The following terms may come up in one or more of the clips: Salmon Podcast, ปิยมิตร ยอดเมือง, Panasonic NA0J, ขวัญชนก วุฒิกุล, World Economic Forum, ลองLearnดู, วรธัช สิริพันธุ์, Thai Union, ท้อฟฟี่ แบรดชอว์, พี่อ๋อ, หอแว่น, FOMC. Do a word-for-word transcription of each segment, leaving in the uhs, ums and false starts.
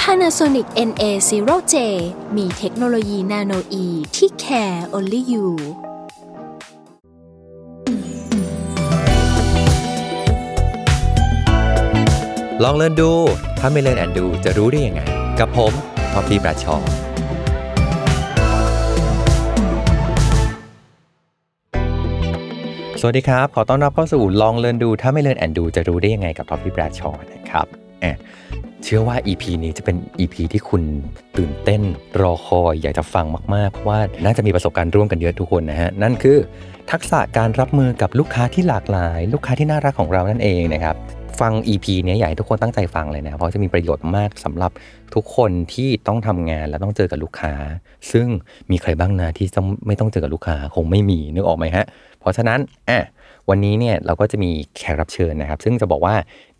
Panasonic เอ็น เอ ศูนย์ เจ มีเทคโนโลยีนาโนอีที่ Care Only You ลองเล่นดูถ้าไม่เล่นแอนดูจะรู้ได้ยังไงกับผมท็อปปี้ประชรสวัสดีครับขอต้อนรับเข้าสู่ลองเล่นดูถ้าไม่เล่นแอนดูจะรู้ได้ยังไงกับท็อปปี้ประชรนะครับแอบเชื่อว่า อี พี นี้จะเป็น อี พี ที่คุณตื่นเต้นรอคอยอยากจะฟังมากๆเพราะว่าน่าจะมีประสบการณ์ร่วมกันเยอะทุกคนนะฮะนั่นคือทักษะการรับมือกับลูกค้าที่หลากหลายลูกค้าที่น่ารักของเรานั่นเองนะครับฟัง อี พี นี้อยากให้ทุกคนตั้งใจฟังเลยนะเพราะจะมีประโยชน์มากสำหรับทุกคนที่ต้องทำงานและต้องเจอกับลูกค้าซึ่งมีใครบ้างนะที่ต้องไม่ต้องเจอกับลูกค้าคงไม่มีนึกออกไหมฮะเพราะฉะนั้นอ่ะวันนี้เนี่ยเราก็จะมีแขกรับเชิญนะครับซึ่งจะบอกว่า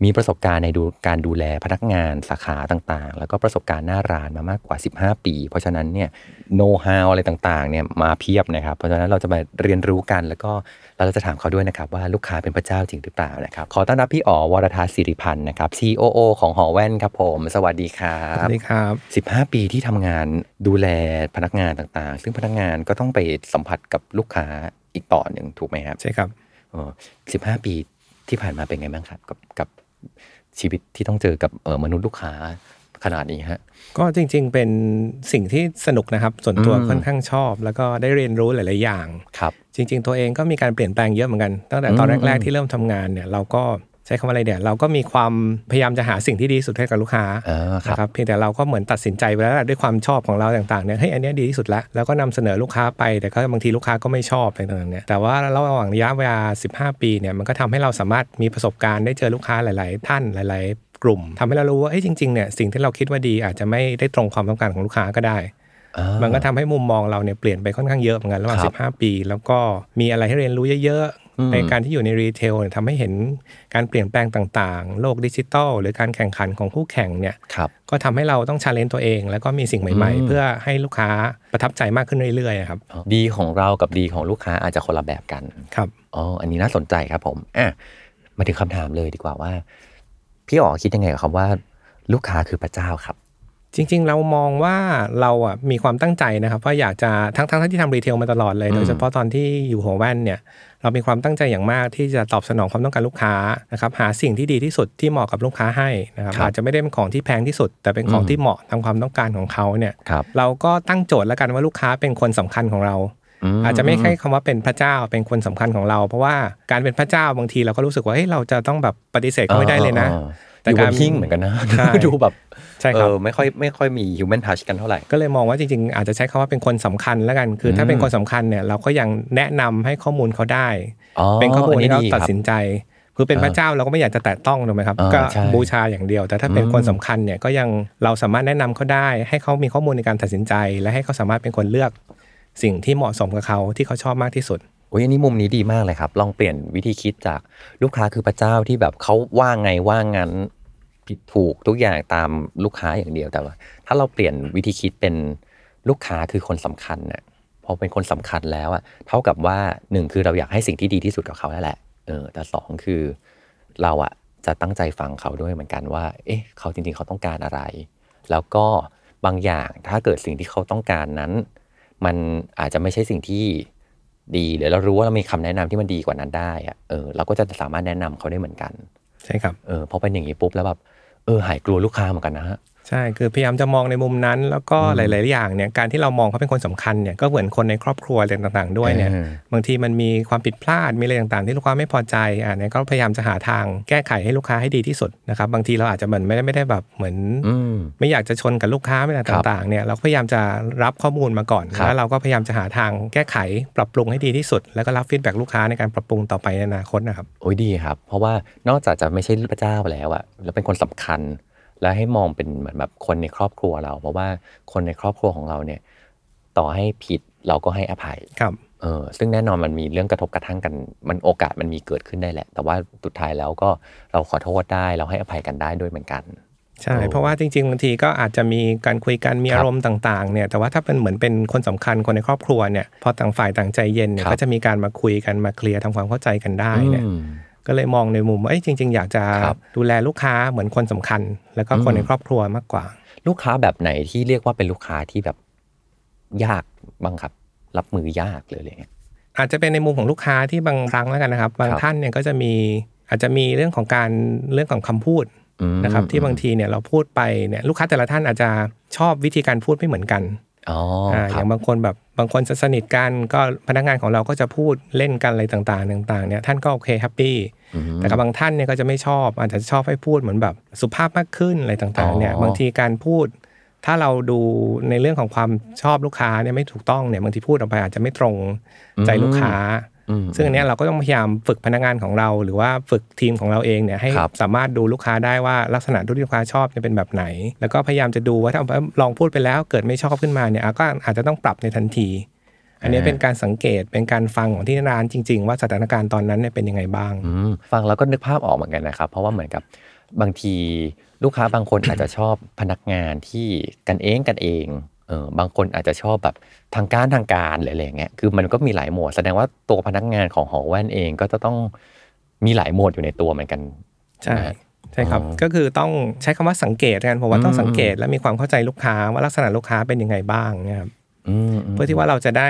มีประสบการณ์ในดูการดูแลพนักงานสาขาต่างๆแล้วก็ประสบการณ์หน้าร้านมามากกว่าสิบห้าปีเพราะฉะนั้นเนี่ยโนว์ฮาวอะไรต่างๆเนี่ยมาเพียบนะครับเพราะฉะนั้นเราจะมาเรียนรู้กันแล้วก็เราจะถามเขาด้วยนะครับว่าลูกค้าเป็นพระเจ้าจริงหรือเปล่านะครับขอต้อนรับพี่อ๋อวรทัศน์ศิริพันธ์นะครับ ซี โอ โอ ของหอแว่นครับผมสวัสดีครับสวัสดีครับสิบห้าปีที่ทำงานดูแลพนักงานต่างๆซึ่งพนักงานก็ต้องไปสัมผัสกับลูกค้าอีกต่อนึงถูกมั้ยครับใช่ครับอ๋อสิบห้าปีที่ผ่านมาเป็นไงบ้างครับกับกับชีวิตที่ต้องเจอกับเอ่อมนุษย์ลูกค้าขนาดนี้ฮะก็จริงๆเป็นสิ่งที่สนุกนะครับส่วนตัวค่อนข้างชอบแล้วก็ได้เรียนรู้หลายๆอย่างครับจริงๆตัวเองก็มีการเปลี่ยนแปลงเยอะเหมือนกันตั้งแต่ตอนแรกๆที่เริ่มทำงานเนี่ยเราก็ใช้คำว่าอะไรเนี่ยเราก็มีความพยายามจะหาสิ่งที่ดีสุดให้กับลูกค้านะครับเพียงแต่เราก็เหมือนตัดสินใจไปแล้วด้วยความชอบของเราต่างๆเนี่ยเฮ้ยอันนี้ดีที่สุดแล้วแล้วก็นำเสนอลูกค้าไปแต่ก็บางทีลูกค้าก็ไม่ชอบอะไรต่างๆเนี่ยแต่ว่าระหว่างระยะเวลาสิบห้าปีเนี่ยมันก็ทำให้เราสามารถมีประสบการณ์ได้เจอลูกค้าหลายๆท่านหลายๆกลุ่มทำให้เรารู้ว่าเอ้ยจริงๆเนี่ยสิ่งที่เราคิดว่าดีอาจจะไม่ได้ตรงความต้องการของลูกค้าก็ได้มันก็ทำให้มุมมองเราเนี่ยเปลี่ยนไปค่อนข้างเยอะเหมือนกันระหว่างสิบห้าปีแล้วก็มีอะไรให้เรียนรู้เยอะในการที่อยู่ในรีเทลเนี่ยทำให้เห็นการเปลี่ยนแปลงต่างๆโลกดิจิทัลหรือการแข่งขันของคู่แข่งเนี่ยก็ทำให้เราต้อง challenge ตัวเองแล้วก็มีสิ่งใหม่ๆเพื่อให้ลูกค้าประทับใจมากขึ้นเรื่อยๆครับดีของเรากับดีของลูกค้าอาจจะคนละแบบกันครับอ๋ออันนี้น่าสนใจครับผมอ่ะมาถึงคำถามเลยดีกว่าว่าพี่อ๋อคิดยังไงกับคำว่าลูกค้าคือพระเจ้าครับจริงๆเรามองว่าเราอ่ะมีความตั้งใจนะครับว่าอยากจะทั้งๆ ท, ที่ทำรีเทลมาตลอดเลยโดยเฉพาะตอนที่อยู่หอแว่นเนี่ยเรามีความตั้งใจอย่างมากที่จะตอบสนองความต้องการลูกค้านะครับหาสิ่งที่ดีที่สุดที่เหมาะกับลูกค้าให้นะครับอาจจะไม่ได้เป็นของที่แพงที่สุดแต่เป็นของที่เหมาะตามความต้องการของเขาเนี่ยเราก็ตั้งโจทย์แล้วกันว่าลูกค้าเป็นคนสำคัญของเราอาจจะไม่ใช่คำว่าเป็นพระเจ้าเป็นคนสำคัญของเราเพราะว่าการเป็นพระเจ้าบางทีเราก็รู้สึกว่าเฮ้ยเราจะต้องแบบปฏิเสธเขาไม่ได้เลยนะแต่การพิ้งเหมือนกันนะดูแบบเออไม่ค่อยไม่ค่อยมี human touch กันเท่าไหร่ก็เลยมองว่าจริงๆอาจจะใช้คำว่าเป็นคนสำคัญแล้วกันคือถ้าเป็นคนสำคัญเนี่ยเราก็ยังแนะนำให้ข้อมูลเขาได้เป็นข้อมูลที่เขาตัดสินใจคือเป็นพระเจ้าเราก็ไม่อยากจะแตะต้องถูกไหมครับก็บูชาอย่างเดียวแต่ถ้าเป็นคนสำคัญเนี่ยก็ยังเราสามารถแนะนำเขาได้ให้เขามีข้อมูลในการตัดสินใจและให้เขาสามารถเป็นคนเลือกสิ่งที่เหมาะสมกับเขาที่เขาชอบมากที่สุดโอ้ยอันนี้มุมนี้ดีมากเลยครับลองเปลี่ยนวิธีคิดจากลูกค้าคือพระเจ้าที่แบบเขาว่าไงว่างั้นผิดถูกทุกอย่างตามลูกค้าอย่างเดียวแต่ว่าถ้าเราเปลี่ยนวิธีคิดเป็นลูกค้าคือคนสำคัญน่ะพอเป็นคนสำคัญแล้วอ่ะเท่ากับว่าหนึ่งคือเราอยากให้สิ่งที่ดีที่สุดกับเขาแล้วแหละเออแต่สองคือเราอ่ะจะตั้งใจฟังเขาด้วยเหมือนกันว่าเอ๊ะเขาจริงๆเขาต้องการอะไรแล้วก็บางอย่างถ้าเกิดสิ่งที่เขาต้องการนั้นมันอาจจะไม่ใช่สิ่งที่ดีหรือเรารู้ว่าเรามีคำแนะนำที่มันดีกว่านั้นได้อะเออเราก็จะสามารถแนะนำเขาได้เหมือนกันใช่ครับเออพอเป็นอย่างนี้ปุ๊บแล้วแบบเออหายกลัวลูกค้าเหมือนกันนะฮะใช่คือพยายามจะมองในมุมนั้นแล้วก็หลายๆอย่างเนี่ยการที่เรามองเขาเป็นคนสำคัญเนี่ยก็เหมือนคนในครอบครัวอะไรต่างๆด้วยเนี่ยบางทีมันมีความผิดพลาดมีอะไรต่างๆที่ลูกค้าไม่พอใจอ่ะเนี่ยก็พยายามจะหาทางแก้ไขให้ลูกค้าให้ดีที่สุดนะครับบางทีเราอาจจะเหมือนไม่ได้ไม่ได้แบบเหมือนไม่อยากจะชนกับลูกค้าอะไรต่างๆเนี่ยเราพยายามจะรับข้อมูลมาก่อนแล้วเราก็พยายามจะหาทางแก้ไขปรับปรุงให้ดีที่สุดแล้วก็รับฟีดแบ็กลูกค้าในการปรับปรุงต่อไปในอนาคตนะครับโอ้ยดีครับเพราะว่านอกจากจะไม่ใช่พระเจ้าแล้วอ่ะแล้วเป็นคนสำคัญ และให้มองเป็นเหมือนแบบคนในครอบครัวเราเพราะว่าคนในครอบครัวของเราเนี่ยต่อให้ผิดเราก็ให้อภัยครับเออซึ่งแน่นอนมันมีเรื่องกระทบกระทั่งกันมันโอกาสมันมีเกิดขึ้นได้แหละแต่ว่าสุดท้ายแล้วก็เราขอโทษได้เราให้อภัยกันได้ด้วยเหมือนกันใช่เพราะว่าจริงๆบางทีก็อาจจะมีการคุยกันมีอารมณ์ต่างๆเนี่ยแต่ว่าถ้าเป็นเหมือนเป็นคนสำคัญคนในครอบครัวเนี่ยพอต่างฝ่ายต่างใจเย็นเนี่ยก็จะมีการมาคุยกันมาเคลียร์ทำความเข้าใจกันได้เนี่ยก็เลยมองในมุมว่าจริงๆอยากจะดูแลลูกค้าเหมือนคนสำคัญแล้วก็คนในครอบครัวมากกว่าลูกค้าแบบไหนที่เรียกว่าเป็นลูกค้าที่แบบยากบ้างครับรับมือยากเลยเลยอาจจะเป็นในมุมของลูกค้าที่บางครั้งแล้วกันนะครับบางท่านเนี่ยก็จะมีอาจจะมีเรื่องของการเรื่องของคำพูดนะครับที่บางทีเนี่ยเราพูดไปเนี่ยลูกค้าแต่ละท่านอาจจะชอบวิธีการพูดไม่เหมือนกันอ๋ออย่างบางคนแบบบางคนสนิทกันก็พนักงานของเราก็จะพูดเล่นกันอะไรต่างๆต่างๆเนี่ยท่านก็โอเคแฮปปี้แต่กับบางท่านเนี่ยก็จะไม่ชอบอาจจะชอบให้พูดเหมือนแบบสุภาพมากขึ้นอะไรต่างๆเนี่ยบางทีการพูดถ้าเราดูในเรื่องของความชอบลูกค้าเนี่ยไม่ถูกต้องเนี่ยบางทีพูดออกไปอาจจะไม่ตรงใจลูกค้าซึ่งอันนี้เราก็ต้องพยายามฝึกพนักงานของเราหรือว่าฝึกทีมของเราเองเนี่ยให้สามารถดูลูกค้าได้ว่าลักษณะที่ลูกค้าชอบจะเป็นแบบไหนแล้วก็พยายามจะดูว่าถ้าลองพูดไปแล้วเกิดไม่ชอบขึ้นมาเนี่ยก็อาจจะต้องปรับในทันทีอันนี้เป็นการสังเกตเป็นการฟังของที่ร้านจริงๆว่าสถานการณ์ตอนนั้นเนี่ยเป็นยังไงบ้างฟังแล้วก็นึกภาพออกเหมือนกันนะครับเพราะว่าเหมือนกับบางทีลูกค้าบางคน อาจจะชอบพนักงานที่กันเองกันเองเออบางคนอาจจะชอบแบบทางการทางการหรืออะไรอย่างเงี้ยคือมันก็มีหลายโหมดแสดงว่าตัวพนักงานของหอแว่นเองก็จะต้องมีหลายโหมดอยู่ในตัวเหมือนกันใช่ใช่ครับก็คือต้องใช้คำว่าสังเกตกันเพราะว่าต้องสังเกตและมีความเข้าใจลูกค้าว่าลักษณะลูกค้าเป็นยังไงบ้างนะครับเพื่อที่ว่าเราจะได้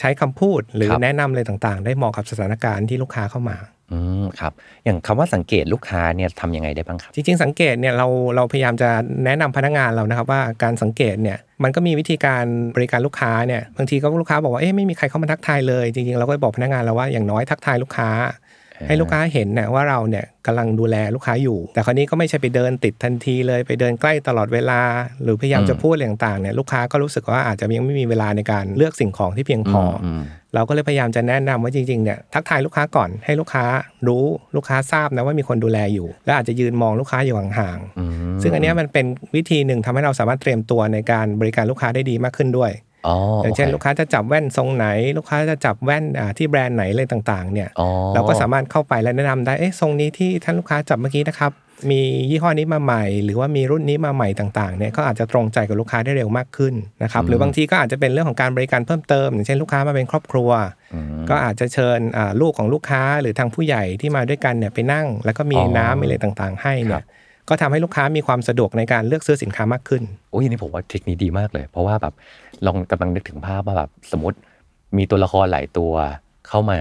ใช้คำพูดหรือแนะนำอะไรต่างๆได้เหมาะกับสถานการณ์ที่ลูกค้าเข้ามาอืมครับอย่างคำว่าสังเกตลูกค้าเนี่ยทำยังไงได้บ้างครับจริงๆสังเกตเนี่ยเราเราพยายามจะแนะนำพนักงานเรานะครับว่าการสังเกตเนี่ยมันก็มีวิธีการบริการลูกค้าเนี่ยบางทีก็ลูกค้าบอกว่าเอ๊ะไม่มีใครเข้ามาทักทายเลยจริงๆเราก็บอกพนักงานเราว่าอย่างน้อยทักทายลูกค้าให้ลูกค้าเห็นนะว่าเราเนี่ยกำลังดูแลลูกค้าอยู่แต่คราวนี้ก็ไม่ใช่ไปเดินติดทันทีเลยไปเดินใกล้ตลอดเวลาหรือพยายามจะพูดอะไรต่างๆเนี่ยลูกค้าก็รู้สึกว่าอาจจะยังไม่มีเวลาในการเลือกสิ่งของที่เพียงพอเราก็เลยพยายามจะแนะนำว่าจริงๆเนี่ยทักทายลูกค้าก่อนให้ลูกค้ารู้ลูกค้าทราบนะว่ามีคนดูแลอยู่และอาจจะยืนมองลูกค้าอยู่ห่างๆซึ่งอันนี้มันเป็นวิธีหนึ่งทำให้เราสามารถเตรียมตัวในการบริการลูกค้าได้ดีมากขึ้นด้วยOh, อย่างเช่น okay. ลูกค้าจะจับแว่นทรงไหนลูกค้าจะจับแว่นที่แบรนด์ไหนอะไรต่างๆเนี่ย oh. เราก็สามารถเข้าไปและแนะนำได้เอ๊ะทรงนี้ที่ท่านลูกค้าจับเมื่อกี้นะครับมียี่ห้อนี้มาใหม่หรือว่ามีรุ่นนี้มาใหม่ต่างๆเนี่ยก็อาจจะตรงใจกับลูกค้าได้เร็วมากขึ้นนะครับ mm-hmm. หรือบางทีก็อาจจะเป็นเรื่องของการบริการเพิ่มเติมอย่างเช่นลูกค้ามาเป็นครอบครัว mm-hmm. ก็อาจจะเชิญลูกของลูกค้าหรือทางผู้ใหญ่ที่มาด้วยกันเนี่ยไปนั่งแล้วก็มี oh. น้ำมีอะไรต่างๆให้เนี่ยก็ทำให้ลูกค้ามีความสะดวกในการเลือกซื้อสินค้ามากขึ้นโอ้ยนี่ผมว่าเทคนิคดีมากเลยเพราะว่าแบบลองกำลังนึกถึงภาพว่าแบบสมมติมีตัวละครหลายตัวเข้ามา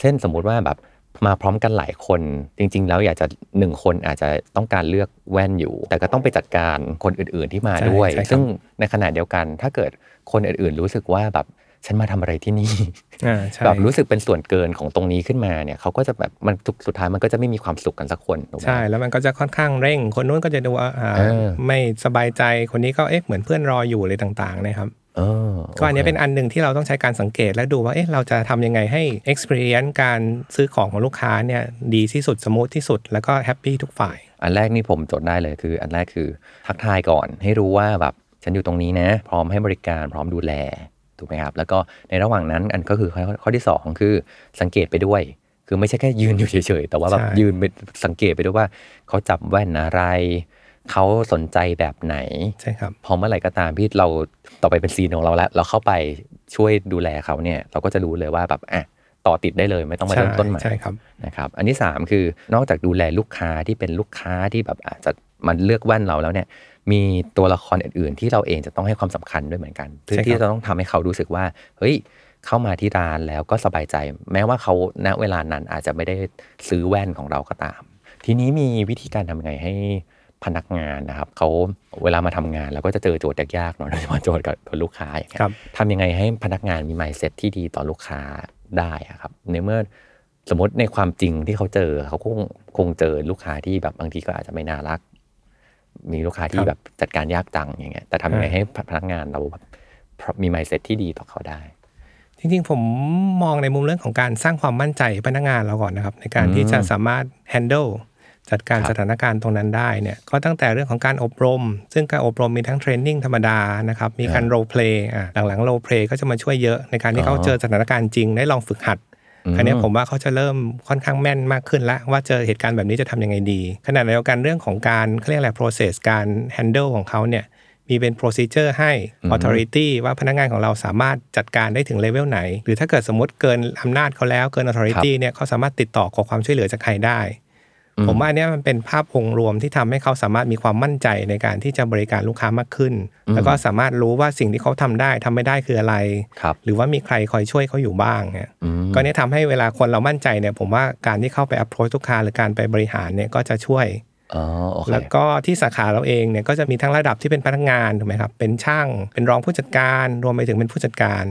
เช่นสมมติว่าแบบมาพร้อมกันหลายคนจริงๆแล้วอยากจะหนึ่งคนอาจจะต้องการเลือกแว่นอยู่แต่ก็ต้องไปจัดการคนอื่นๆที่มาด้วยซึ่งในขณะเดียวกันถ้าเกิดคนอื่นๆรู้สึกว่าแบบฉันมาทำอะไรที่นี่แบบรู้สึกเป็นส่วนเกินของตรงนี้ขึ้นมาเนี่ยเขาก็จะแบบมันสุดท้ายมันก็จะไม่มีความสุขกันสักคนใช่แล้วมันก็จะค่อนข้างเร่งคนนู้นก็จะดูว่าไม่สบายใจคนนี้ก็เอ๊ะเหมือนเพื่อนรออยู่อะไรต่างๆนะครับก็อันนี้เป็นอันหนึ่งที่เราต้องใช้การสังเกตและดูว่าเอ๊ะเราจะทำยังไงให้ experience การซื้อของของลูกค้าเนี่ยดีที่สุดสมูทที่สุดแล้วก็แฮปปี้ทุกฝ่ายอันแรกนี่ผมจดได้เลยคืออันแรกคือทักทายก่อนให้รู้ว่าแบบฉันอยู่ตรงนี้นะพร้อมให้บริการพร้อมดูแลถูกไหมครับแล้วก็ในระหว่างนั้นอันก็คือข้อที่สองคือสังเกตไปด้วยคือไม่ใช่แค่ยืนอยู่เฉยๆแต่ว่าแบบยืนไปสังเกตไปด้วยว่าเขาจับแว่นอะไรเขาสนใจแบบไหนใช่ครับพอเมื่อไหร่ก็ตามที่เราต่อไปเป็นซีนของเราแล้วเราเข้าไปช่วยดูแลเขาเนี่ยเราก็จะรู้เลยว่าแบบอ่ะต่อติดได้เลยไม่ต้องมาเริ่มต้นใหม่ใช่ครับนะครับอันที่สามคือนอกจากดูแลลูกค้าที่เป็นลูกค้าที่แบบอาจจะมันเลือกแว่นเราแล้วเนี่ยมีตัวละครอื่นๆที่เราเองจะต้องให้ความสำคัญด้วยเหมือนกันเพื่อที่จะต้องทำให้เขารู้สึกว่าเฮ้ยเข้ามาที่ร้านแล้วก็สบายใจแม้ว่าเขาณเวลานั้นอาจจะไม่ได้ซื้อแว่นของเราก็ตามทีนี้มีวิธีการทำยังไงให้พนักงานนะครับเขาเวลามาทำงานแล้วก็จะเจอโจทย์ยากๆหน่อยโดยเฉพาะโจทย์กับลูกค้าอย่างเงี้ยทำยังไงให้พนักงานมี mindset ที่ดีต่อลูกค้าได้ครับในเมื่อสมมติในความจริงที่เขาเจอเขาคงคงเจอลูกค้าที่แบบบางทีก็อาจจะไม่น่ารักมีลูกค้าที่แบบจัดการยากจังอย่างเงี้ยแต่ทำยังไงให้พนักงานเราแบบมี mindset ที่ดีต่อเขาได้จริงๆผมมองในมุมเรื่องของการสร้างความมั่นใจพนักงานเราก่อนนะครับในการที่จะสามารถ handle จัดการสถานการณ์ตรงนั้นได้เนี่ยก็ตั้งแต่เรื่องของการอบรมซึ่งการอบรมมีทั้งเทรนนิ่งธรรมดานะครับมีการโรลเพลย์อ่ะหลังๆโรลเพลย์ก็จะมาช่วยเยอะในการที่เขาเจอสถานการณ์จริงได้ลองฝึกหัดอันนี้ผมว่าเขาจะเริ่มค่อนข้างแม่นมากขึ้นแล้วว่าเจอเหตุการณ์แบบนี้จะทำยังไงดีขณะเดียวกันเรื่องของการเขาเรียกอะไร process การ handle ของเขาเนี่ยมีเป็น procedure ให้ authority ว่าพนักงานของเราสามารถจัดการได้ถึงเลเวลไหนหรือถ้าเกิดสมมติเกินอำนาจเขาแล้วเกิน authority เนี่ยเขาสามารถติดต่อขอความช่วยเหลือจากใครได้ผมว่าอันนี้มันเป็นภาพองค์รวมที่ทำให้เขาสามารถมีความมั่นใจในการที่จะบริการลูกค้ามากขึ้นแล้วก็สามารถรู้ว่าสิ่งที่เขาทำได้ทำไม่ได้คืออะไรหรือว่ามีใครคอยช่วยเขาอยู่บ้างเนี่ยก็เนี่ยทำให้เวลาคนเรามั่นใจเนี่ยผมว่าการที่เข้าไป approach ลูกค้าหรือการไปบริหารเนี่ยก็จะช่วยแล้วก็ที่สาขาเราเองเนี่ยก็จะมีทั้งระดับที่เป็นพนักงานถูกไหมครับเป็นช่างเป็นรองผู้จัดการรวมไปถึงเป็นผู้จัดการ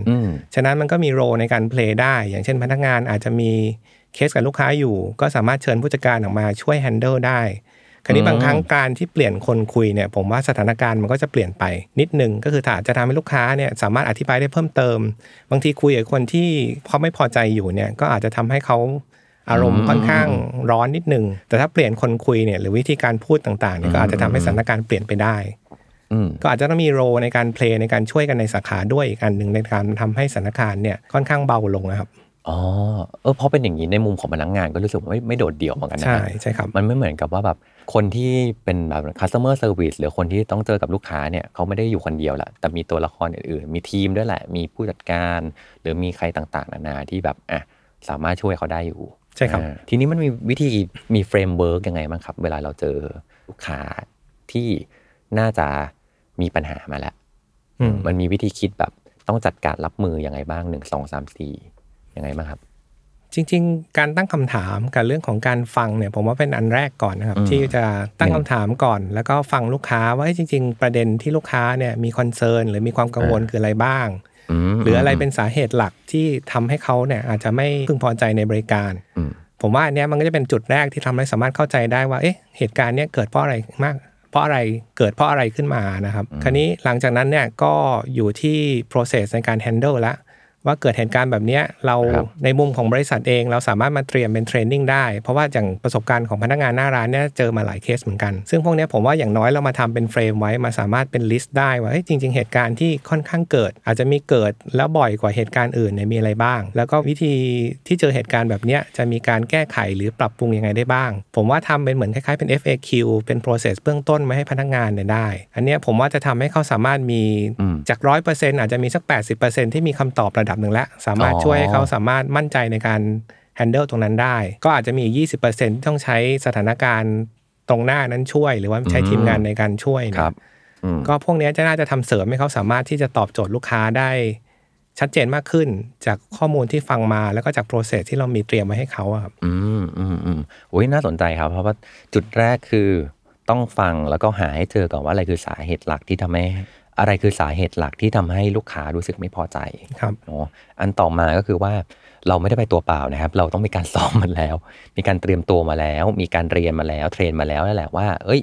ฉะนั้นมันก็มีโรในการเพลย์ได้อย่างเช่นพนักงานอาจจะมีเคสกับลูกค้าอยู่ก็สามารถเชิญผู้จัดการออกมาช่วยแฮนเดิลได้คราวนี้บางครั้งการที่เปลี่ยนคนคุยเนี่ยผมว่าสถานการณ์มันก็จะเปลี่ยนไปนิดนึงก็คือถ้าจะทำให้ลูกค้าเนี่ยสามารถอธิบายได้เพิ่มเติมบางทีคุยกับคนที่เขาไม่พอใจอยู่เนี่ยก็อาจจะทำให้เขาอารมณ์ค่อนข้างร้อนนิดนึงแต่ถ้าเปลี่ยนคนคุยเนี่ยหรือวิธีการพูดต่างๆเนี่ยก็อาจจะทำให้สถานการณ์เปลี่ยนไปได้ก็อาจจะต้องมีโรในการเพลย์ในการช่วยกันในสาขาด้วยอีกอันนึงในการทำให้สถานการณ์เนี่ยค่อนข้างเบาลงนะครับอ๋อเออเพราะเป็นอย่างนี้ในมุมของพนักงานก็รู้สึกว่าไม่ไม่โดดเดี่ยวเหมือนกันนะใช่ใช่ครับมันไม่เหมือนกับว่าแบบคนที่เป็นแบบ customer service หรือคนที่ต้องเจอกับลูกค้าเนี่ยเขาไม่ได้อยู่คนเดียวแหละแต่มีตัวละครอื่นๆมีทีมด้วยแหละมีผู้จัดการหรือมีใครต่างๆนานาที่แบบอ่ะสามารถช่วยเขาได้อยู่ใช่ครับทีนี้มันมีวิธีมี framework ยังไงบ้างครับเวลาเราเจอลูกค้าที่น่าจะมีปัญหามาแล้วมันมีวิธีคิดแบบต้องจัดการรับมือยังไงบ้างหนึ่งสองสามสี่ยังไงบ้างครับจริงๆการตั้งคำถามกับเรื่องของการฟังเนี่ยผมว่าเป็นอันแรกก่อนนะครับที่จะตั้งคำถามก่อนแล้วก็ฟังลูกค้าว่าจริงๆประเด็นที่ลูกค้าเนี่ยมีคอนเซิร์นหรือมีความกังวลคืออะไรบ้างหรืออะไรเป็นสาเหตุหลักที่ทำให้เขาเนี่ยอาจจะไม่พึงพอใจในบริการผมว่าอันเนี้ยมันก็จะเป็นจุดแรกที่ทำให้สามารถเข้าใจได้ว่าเอ๊ะเหตุการณ์เนี้ยเกิดเพราะอะไรมากเพราะอะไรเกิดเพราะอะไรขึ้นมานะครับคราวนี้หลังจากนั้นเนี่ยก็อยู่ที่ process ในการ handle ละว่าเกิดเหตุการณ์แบบนี้เราในมุมของบริษัทเองเราสามารถมาเตรียมเป็นเทรนนิ่งได้เพราะว่าอย่างประสบการณ์ของพนักงานหน้าร้านเนี่ยเจอมาหลายเคสเหมือนกันซึ่งพวกนี้ผมว่าอย่างน้อยเรามาทำเป็นเฟรมไว้มาสามารถเป็นลิสต์ได้ว่าเฮ้ยจริงๆเหตุการณ์ที่ค่อนข้างเกิดอาจจะมีเกิดแล้วบ่อยกว่าเหตุการณ์อื่นเนี่ยมีอะไรบ้างแล้วก็วิธีที่เจอเหตุการณ์แบบนี้จะมีการแก้ไขหรือปรับปรุงยังไงได้บ้างผมว่าทำเป็นเหมือนคล้ายๆเป็น เอฟ เอ คิว เป็น process เบื้องต้นไว้ให้พนักงานเนี่ยได้อันนี้ผมว่าจะทำให้เขาสามารถมีจาก หนึ่งร้อยเปอร์เซ็นต์ อาจจะมีสัก แปดสิบเปอร์เซ็นต์ ที่มีคำตอบระดับหนึ่งและสามารถช่วยให้เขาสามารถมั่นใจในการ handle ตรงนั้นได้ก็อาจจะมี ยี่สิบเปอร์เซ็นต์ ที่ต้องใช้สถานการณ์ตรงหน้านั้นช่วยหรือว่าใช้ทีมงานในการช่วยนะก็พวกนี้จะน่าจะทำเสริมให้เขาสามารถที่จะตอบโจทย์ลูกค้าได้ชัดเจนมากขึ้นจากข้อมูลที่ฟังมาแล้วก็จาก process ที่เรามีเตรียมไว้ให้เขาครับอืมอืมอืมโอ้ยน่าสนใจครับเพราะว่าจุดแรกคือต้องฟังแล้วก็หาให้เจอก่อนว่าอะไรคือสาเหตุหลักที่ทำให้อะไรคือสาเหตุหลักที่ทำให้ลูกค้ารู้สึกไม่พอใจครับเนาะอันต่อมาก็คือว่าเราไม่ได้ไปตัวเปล่านะครับเราต้องมีการซ้อมมันแล้วมีการเตรียมตัวมาแล้วมีการเรียนมาแล้วเทรนมาแล้วนั่นแหละว่าเอ้ย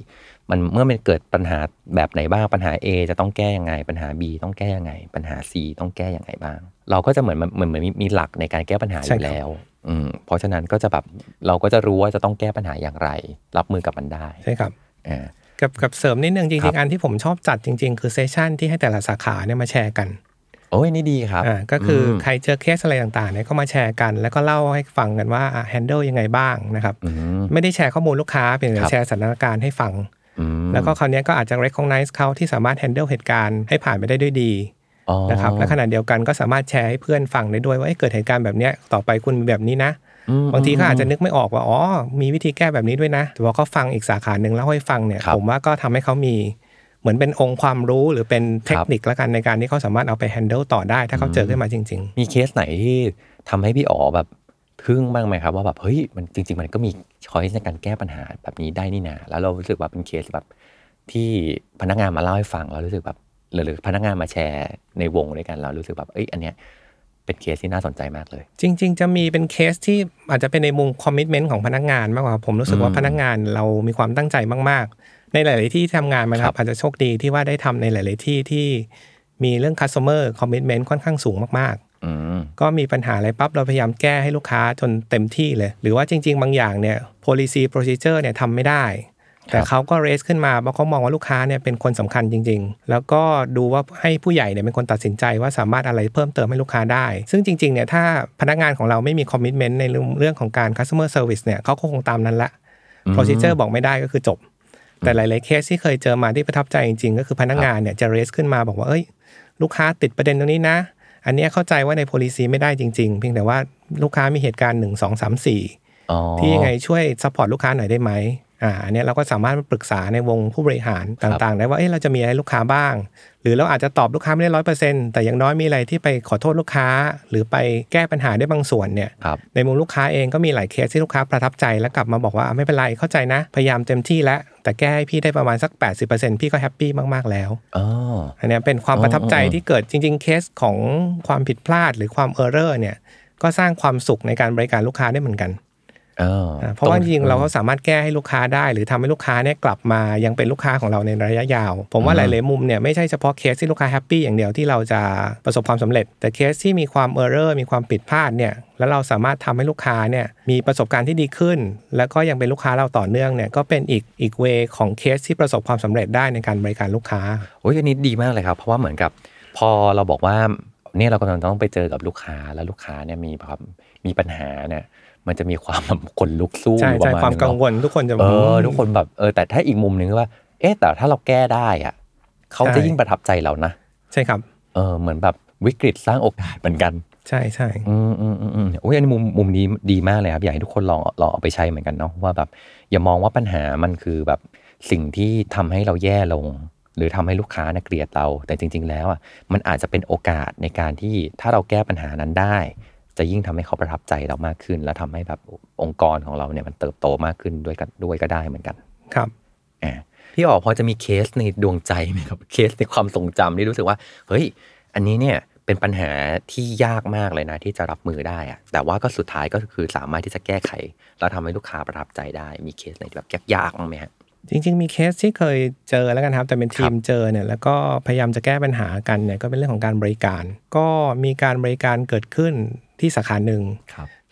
มันเมื่อมันเกิดปัญหาแบบไหนบ้างปัญหา A จะต้องแก้ยังไงปัญหา B ต้องแก้ยังไงปัญหา C ต้องแก้ยังไงบ้างเราก็จะเหมือนเหมือนเหมือนมีหลักในการแก้ปัญหาอยู่แล้วอืมเพราะฉะนั้นก็จะแบบเราก็จะรู้ว่าจะต้องแก้ปัญหาอย่างไรรับมือกับมันได้ใช่ครับอ่ากับกับเสริมนิดนึงจริงๆอันที่ผมชอบจัดจริงๆคือเซสชั่นที่ให้แต่ละสาขาเนี่ยมาแชร์กันโอ้ยนี่ดีครับอ่าก็คือใครเจอเคสอะไรต่างๆเนี่ยก็มาแชร์กันแล้วก็เล่าให้ฟังกันว่าอ่ะแฮนเดิลยังไงบ้างนะครับไม่ได้แชร์ข้อมูลลูกค้าเพียงแต่แชร์สถานการณ์ให้ฟังแล้วก็คราวนี้ก็อาจจะ recognize เขาที่สามารถ handle เหตุการณ์ให้ผ่านไปได้ด้วยดีนะครับและขณะเดียวกันก็สามารถแชร์ให้เพื่อนฟังได้ด้วยว่าเกิดเหตุการณ์แบบนี้ต่อไปคุณมีแบบนี้นะบางทีเขาอาจจะนึกไม่ออกว่าอ๋อมีวิธีแก้แบบนี้ด้วยนะแต่พอเขาฟังอีกสาขาหนึ่งแล้วให้ฟังเนี่ยผมว่าก็ทำให้เขามีเหมือนเป็นองค์ความรู้หรือเป็นเทคนิคละกันในการที่เขาสามารถเอาไป handle ต่อได้ถ้าเขาเจอขึ้นมาจริงๆมีเคสไหนที่ทำให้พี่อ๋อแบบทึ่งบ้างไหมครับว่าแบบเฮ้ยมันจริงๆมันก็มีช้อยส์ในการแก้ปัญหาแบบนี้ได้นี่นาแล้วเรารู้สึกว่าเป็นเคสแบบที่พนักงานมาเล่าให้ฟังเรารู้สึกแบบหรือพนักงานมาแชร์ในวงด้วยกันเรารู้สึกแบบเอ้ยอันเนี้ยเป็นเคสที่น่าสนใจมากเลยจริงๆจะมีเป็นเคสที่อาจจะเป็นในมุมคอมมิตเมนต์ของพนักงานมากกว่าผมรู้สึกว่าพนักงานเรามีความตั้งใจมากๆในหลายๆที่ทำงานมาครับอาจจะโชคดีที่ว่าได้ทำในหลายๆที่ที่มีเรื่อง customer commitment ค่อนข้างสูงมากๆ ก็มีปัญหาอะไรปั๊บเราพยายามแก้ให้ลูกค้าจนเต็มที่เลยหรือว่าจริงๆบางอย่างเนี่ย policy procedure เนี่ยทำไม่ได้แต่เขาก็ raise ขึ้นมาเพราะเขามองว่าลูกค้าเนี่ยเป็นคนสำคัญจริงๆแล้วก็ดูว่าให้ผู้ใหญ่เนี่ยเป็นคนตัดสินใจว่าสามารถอะไรเพิ่มเติมให้ลูกค้าได้ซึ่งจริงๆเนี่ยถ้าพนักงานของเราไม่มี commitment ในเรื่องของการ customer service เนี่ยเขาก็คงตามนั้นละ procedure บอกไม่ได้ก็คือจบแต่หลายๆเคสที่เคยเจอมาที่ประทับใจจริงๆก็คือพนักงานเนี่ยจะ raise ขึ้นมาบอกว่าเอ้ยลูกค้าติดประเด็นตรงนี้นะอันนี้เข้าใจว่าใน policy ไม่ได้จริงๆเพียงแต่ว่าลูกค้ามีเหตุการณ์หนึ่ง สอง สาม สี่ที่ยังไงช่วย support ลูกค้าหน่อยได้ไหมอ่าอันนี้เราก็สามารถปรึกษาในวงผู้บริหารต่างๆได้ว่าเอ๊ะเราจะมีอะไรลูกค้าบ้างหรือเราอาจจะตอบลูกค้าไม่ได้ ร้อยเปอร์เซ็นต์ แต่อย่างน้อยมีอะไรที่ไปขอโทษลูกค้าหรือไปแก้ปัญหาได้บางส่วนเนี่ยในมุมลูกค้าเองก็มีหลายเคสที่ลูกค้าประทับใจแล้วกลับมาบอกว่าไม่เป็นไรเข้าใจนะพยายามเต็มที่แล้วแต่แก้ให้พี่ได้ประมาณสัก แปดสิบเปอร์เซ็นต์ พี่ก็แฮปปี้มากๆแล้วอ๋ออันนี้เป็นความประทับใจที่เกิดจริงๆเคสของความผิดพลาดหรือความเออร์เรอร์เนี่ยก็สร้างความสุขในการบริการลูกค้าได้เหมือนกันเพราะว่าจริงๆเราก็สามารถแก้ให้ลูกค้าได้หรือทำให้ลูกค้าเนี่ยกลับมายังเป็นลูกค้าของเราในระยะยาวผมว่าหลายๆมุมเนี่ยไม่ใช่เฉพาะเคสที่ลูกค้าแฮปปี้อย่างเดียวที่เราจะประสบความสำเร็จแต่เคสที่มีความเออร์เรอร์มีความผิดพลาดเนี่ยแล้วเราสามารถทำให้ลูกค้าเนี่ยมีประสบการณ์ที่ดีขึ้นแล้วก็ยังเป็นลูกค้าเราต่อเนื่องเนี่ยก็เป็นอีกอีกเวของเคสที่ประสบความสำเร็จได้ในการบริการลูกค้าโอ้ยอันนี้ดีมากเลยครับเพราะว่าเหมือนกับพอเราบอกว่าเนี่ยเรากำลังต้องไปเจอกับลูกค้าแล้วลูกค้าเนี่ยมีความมีปัญหาเนี่ยมันจะมีความขนลุกสู้อยู่ประมาณนึงใช่ความกังวลทุกคนจะเออทุกคนแบบเออแต่ถ้าอีกมุมนึงก็ว่าเอ๊ะแต่ถ้าเราแก้ได้อ่ะเขาจะยิ่งประทับใจเรานะใช่ครับเออเหมือนแบบวิกฤตสร้างโอกาสเหมือนกันใช่ๆอืมๆๆโอ้ยอันนี้มุมมุมนี้ดีมากเลยครับอยากให้ทุกคนลองลองเอาไปใช้เหมือนกันเนาะว่าแบบอย่ามองว่าปัญหามันคือแบบสิ่งที่ทำให้เราแย่ลงหรือทำให้ลูกค้าเนี่ยเกลียดเราแต่จริงๆแล้วอ่ะมันอาจจะเป็นโอกาสในการที่ถ้าเราแก้ปัญหานั้นได้จะยิ่งทำให้เขาประทับใจเรามากขึ้นและทำให้แบบองค์กรของเราเนี่ยมันเติบโตมากขึ้นด้วยกันด้วยก็ได้เหมือนกันครับอ่าพี่อ๋อพอจะมีเคสในดวงใจไหมครับเคสในความทรงจำที่รู้สึกว่าเฮ้ยอันนี้เนี่ยเป็นปัญหาที่ยากมากเลยนะที่จะรับมือได้อะแต่ว่าก็สุดท้ายก็คือสามารถที่จะแก้ไขแล้วทำให้ลูกค้าประทับใจได้มีเคสไหนแบบยากๆบ้างไหมฮะจริงๆมีเคสที่เคยเจอแล้วกันครับแต่เป็นทีมเจอเนี่ยแล้วก็พยายามจะแก้ปัญหากันเนี่ยก็เป็นเรื่องของการบริการก็มีการบริการเกิดขึ้นที่สาขาหนึ่ง